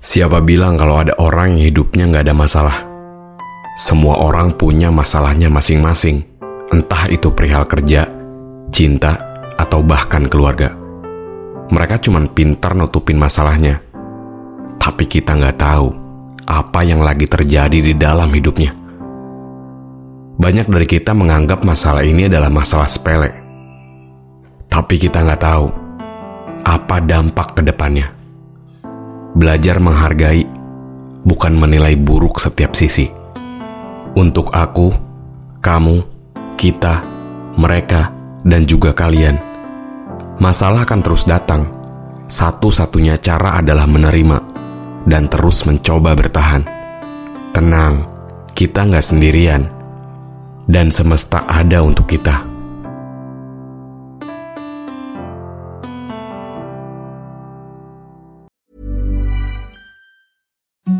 Siapa bilang kalau ada orang yang hidupnya nggak ada masalah? Semua orang punya masalahnya masing-masing. Entah itu perihal kerja, cinta, atau bahkan keluarga. Mereka cuma pintar nutupin masalahnya. Tapi kita nggak tahu apa yang lagi terjadi di dalam hidupnya. Banyak dari kita menganggap masalah ini adalah masalah sepele. Tapi kita nggak tahu apa dampak ke depannya. Belajar menghargai, bukan menilai buruk setiap sisi. Untuk aku, kamu, kita, mereka, dan juga kalian, masalah akan terus datang. Satu-satunya cara adalah menerima dan terus mencoba bertahan. Tenang, kita gak sendirian, dan semesta ada untuk kita.